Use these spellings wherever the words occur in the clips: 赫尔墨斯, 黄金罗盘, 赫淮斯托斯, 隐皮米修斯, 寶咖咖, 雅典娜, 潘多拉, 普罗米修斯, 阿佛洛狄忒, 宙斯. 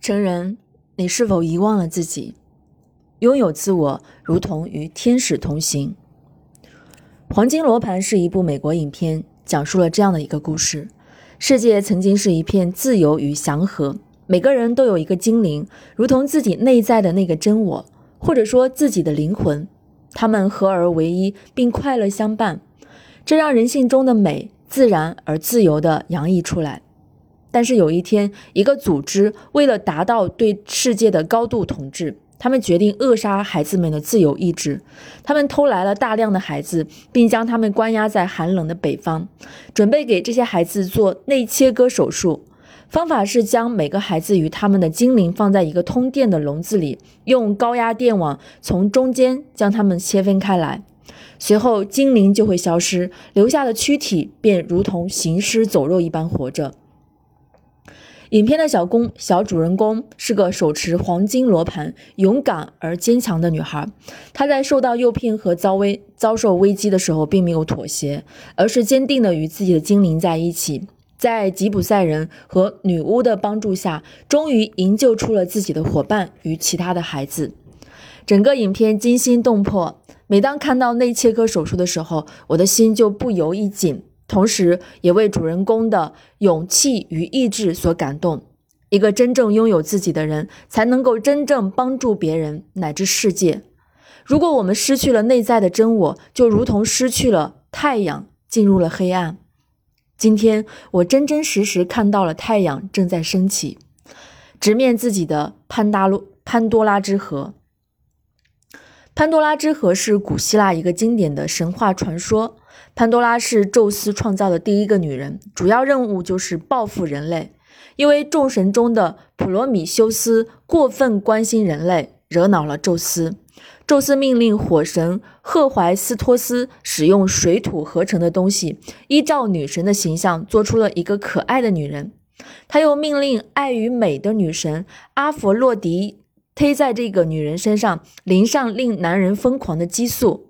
诚然，你是否遗忘了自己？拥有自我，如同与天使同行。《黄金罗盘》是一部美国影片，讲述了这样的一个故事：世界曾经是一片自由与祥和，每个人都有一个精灵，如同自己内在的那个真我，或者说自己的灵魂，他们合而为一，并快乐相伴，这让人性中的美自然而自由地洋溢出来。但是有一天，一个组织为了达到对世界的高度统治，他们决定扼杀孩子们的自由意志。他们偷来了大量的孩子，并将他们关押在寒冷的北方，准备给这些孩子做内切割手术。方法是将每个孩子与他们的精灵放在一个通电的笼子里，用高压电网从中间将他们切分开来。随后精灵就会消失，留下的躯体便如同行尸走肉一般活着。影片的小主人公是个手持黄金罗盘、勇敢而坚强的女孩。她在受到诱骗和遭受危机的时候并没有妥协，而是坚定地与自己的精灵在一起。在吉普赛人和女巫的帮助下，终于营救出了自己的伙伴与其他的孩子。整个影片惊心动魄，每当看到内切割手术的时候，我的心就不由一紧。同时也为主人公的勇气与意志所感动。一个真正拥有自己的人，才能够真正帮助别人乃至世界。如果我们失去了内在的真我，就如同失去了太阳，进入了黑暗。今天我真真实实看到了太阳正在升起，直面自己的潘多拉之盒。潘多拉之盒是古希腊一个经典的神话传说。潘多拉是宙斯创造的第一个女人，主要任务就是报复人类。因为众神中的普罗米修斯过分关心人类，惹恼了宙斯。宙斯命令火神赫淮斯托斯使用水土合成的东西，依照女神的形象做出了一个可爱的女人。他又命令爱与美的女神阿佛洛狄忒在这个女人身上淋上令男人疯狂的激素，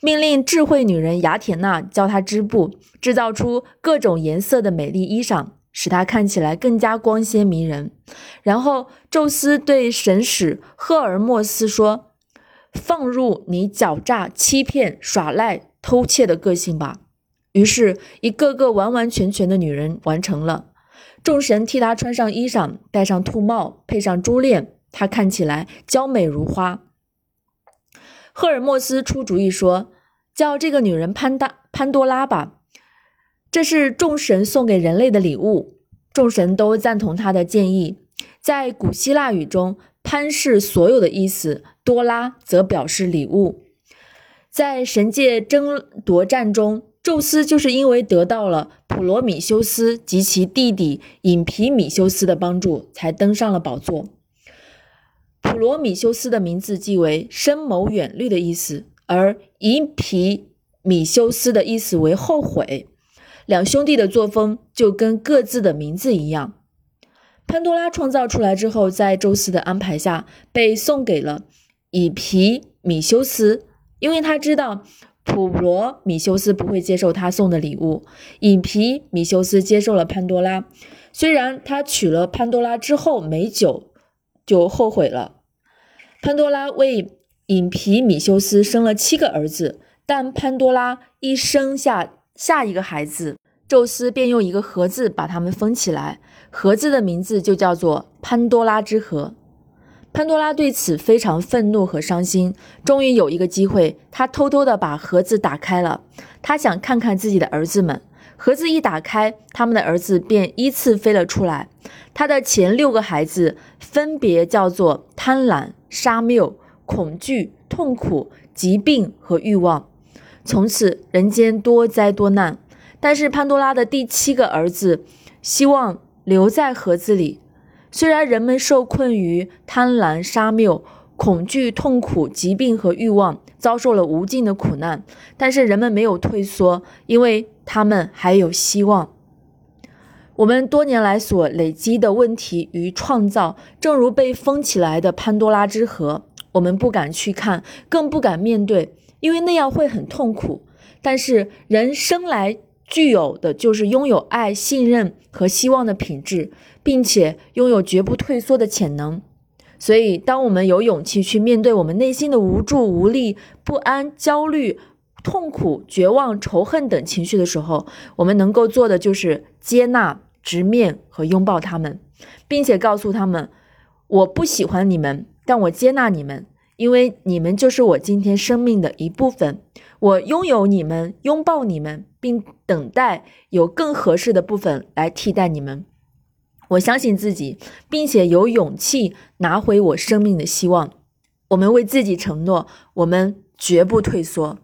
命令智慧女人雅典娜教她织布，制造出各种颜色的美丽衣裳，使她看起来更加光鲜迷人。然后宙斯对神使赫尔墨斯说：放入你狡诈、欺骗、耍赖、偷窃的个性吧。于是一个个完完全全的女人完成了。众神替她穿上衣裳，戴上兔帽，配上珠链，她看起来娇美如花。赫尔墨斯出主意说：叫这个女人潘多拉吧，这是众神送给人类的礼物。众神都赞同他的建议。在古希腊语中，潘是所有的意思，多拉则表示礼物。在神界争夺战中，宙斯就是因为得到了普罗米修斯及其弟弟隐皮米修斯的帮助，才登上了宝座。普罗米修斯的名字即为深谋远虑的意思，而隐皮米修斯的意思为后悔。两兄弟的作风就跟各自的名字一样。潘多拉创造出来之后，在宙斯的安排下被送给了隐皮米修斯，因为他知道普罗米修斯不会接受他送的礼物。隐皮米修斯接受了潘多拉，虽然他娶了潘多拉之后没久就后悔了。潘多拉为隐皮米修斯生了7个儿子，但潘多拉一生下一个孩子，宙斯便用一个盒子把他们封起来，盒子的名字就叫做潘多拉之盒。潘多拉对此非常愤怒和伤心，终于有一个机会，她偷偷地把盒子打开了，她想看看自己的儿子们。盒子一打开，他们的儿子便依次飞了出来。他的前6个孩子分别叫做贪婪、杀谬、恐惧、痛苦、疾病和欲望。从此人间多灾多难。但是潘多拉的第7个儿子希望留在盒子里。虽然人们受困于贪婪、杀谬、恐惧、痛苦、疾病和欲望，遭受了无尽的苦难，但是人们没有退缩，因为他们还有希望。我们多年来所累积的问题与创造，正如被封起来的潘多拉之盒，我们不敢去看，更不敢面对，因为那样会很痛苦。但是人生来具有的就是拥有爱、信任和希望的品质，并且拥有绝不退缩的潜能。所以，当我们有勇气去面对我们内心的无助、无力、不安、焦虑、痛苦、绝望、仇恨等情绪的时候，我们能够做的就是接纳、直面和拥抱他们，并且告诉他们，我不喜欢你们，但我接纳你们，因为你们就是我今天生命的一部分。我拥有你们，拥抱你们，并等待有更合适的部分来替代你们。我相信自己，并且有勇气拿回我生命的希望。我们为自己承诺，我们绝不退缩。